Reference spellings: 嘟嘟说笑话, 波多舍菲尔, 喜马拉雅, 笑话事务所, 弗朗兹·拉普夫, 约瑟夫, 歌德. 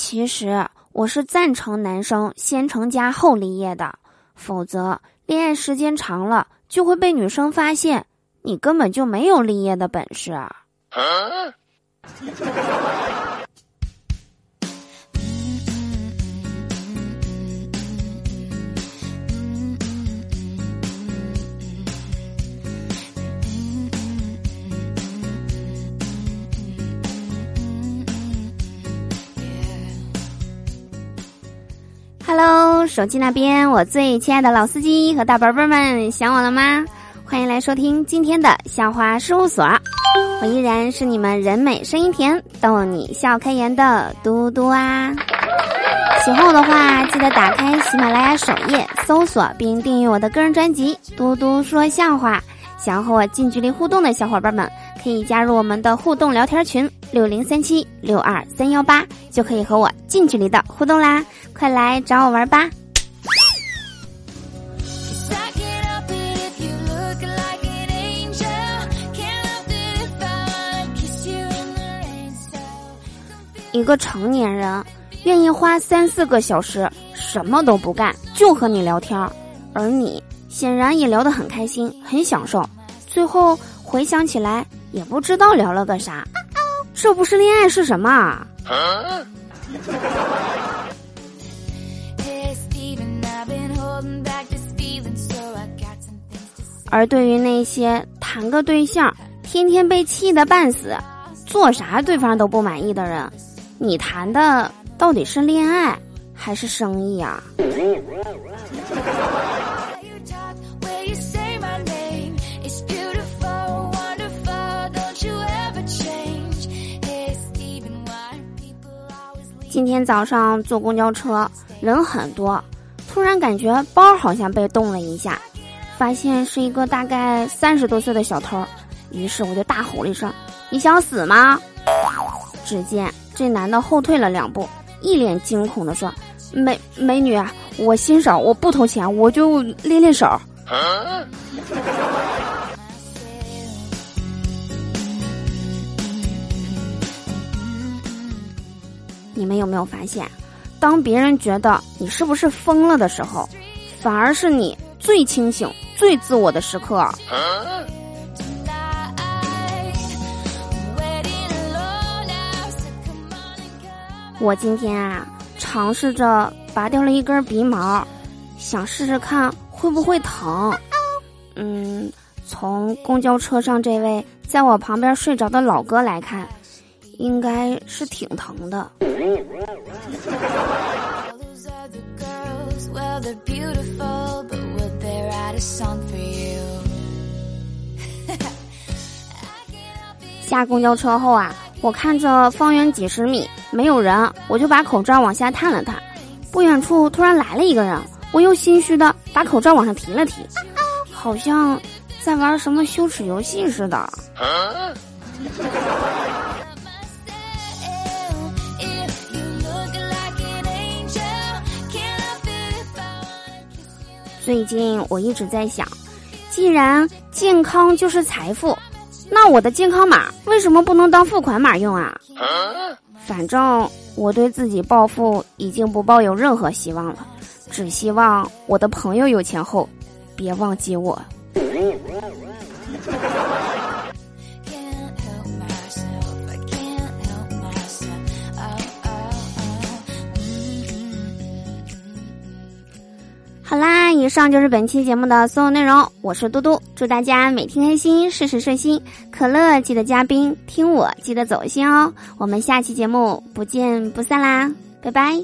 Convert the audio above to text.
其实我是赞成男生先成家后立业的，否则恋爱时间长了就会被女生发现你根本就没有立业的本事啊。Hello， 手机那边我最亲爱的老司机和大宝贝们，想我了吗？欢迎来收听今天的笑话事务所，我依然是你们人美声音甜逗你笑开颜的嘟嘟啊。喜欢我的话记得打开喜马拉雅首页搜索并订阅我的个人专辑嘟嘟说笑话。想要和我近距离互动的小伙伴们可以加入我们的互动聊天群6037-62318，就可以和我近距离的互动啦，快来找我玩吧。一个成年人愿意花3-4个小时什么都不干就和你聊天，而你显然也聊得很开心很享受，最后回想起来也不知道聊了个啥，这不是恋爱是什么啊？而对于那些谈个对象天天被气得半死，做啥对方都不满意的人，你谈的到底是恋爱还是生意啊？今天早上坐公交车人很多，突然感觉包好像被动了一下，发现是一个大概30多岁的小偷，于是我就大吼了一声，你想死吗？只见这男的后退了2步，一脸惊恐地说，美女，我新手，我不偷钱，我就练手。你们有没有发现，当别人觉得你是不是疯了的时候，反而是你最清醒最自我的时刻啊。我今天尝试着拔掉了一根鼻毛，想试试看会不会疼。从公交车上这位在我旁边睡着的老哥来看，应该是挺疼的。下公交车后我看着方圆几十米没有人，我就把口罩往下探了探，不远处突然来了一个人，我又心虚的把口罩往上提了提，好像在玩什么羞耻游戏似的。最近我一直在想，既然健康就是财富，那我的健康码为什么不能当付款码用啊？反正我对自己暴富已经不抱有任何希望了，只希望我的朋友有钱后别忘记我。好啦，以上就是本期节目的所有内容，我是嘟嘟，祝大家每天开心，事事顺心，可乐记得加冰，听我记得走心哦，我们下期节目不见不散啦，拜拜。